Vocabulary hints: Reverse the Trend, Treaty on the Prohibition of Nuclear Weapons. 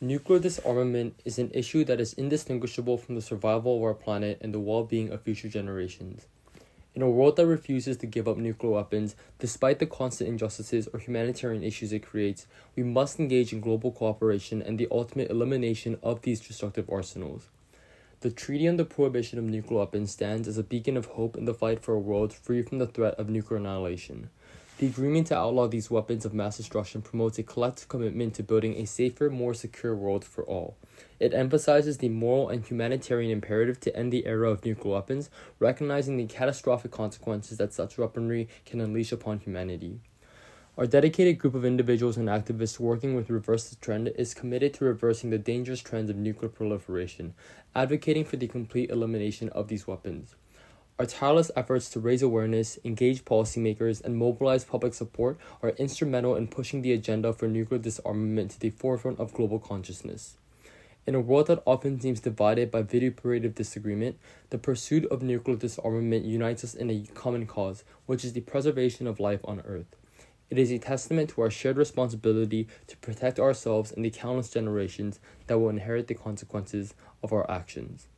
Nuclear disarmament is an issue that is indistinguishable from the survival of our planet and the well-being of future generations. In a world that refuses to give up nuclear weapons, despite the constant injustices or humanitarian issues it creates, we must engage in global cooperation and the ultimate elimination of these destructive arsenals. The Treaty on the Prohibition of Nuclear Weapons stands as a beacon of hope in the fight for a world free from the threat of nuclear annihilation. The agreement to outlaw these weapons of mass destruction promotes a collective commitment to building a safer, more secure world for all. It emphasizes the moral and humanitarian imperative to end the era of nuclear weapons, recognizing the catastrophic consequences that such weaponry can unleash upon humanity. Our dedicated group of individuals and activists working with Reverse the Trend is committed to reversing the dangerous trends of nuclear proliferation, advocating for the complete elimination of these weapons. Our tireless efforts to raise awareness, engage policymakers, and mobilize public support are instrumental in pushing the agenda for nuclear disarmament to the forefront of global consciousness. In a world that often seems divided by vituperative disagreement, the pursuit of nuclear disarmament unites us in a common cause, which is the preservation of life on Earth. It is a testament to our shared responsibility to protect ourselves and the countless generations that will inherit the consequences of our actions.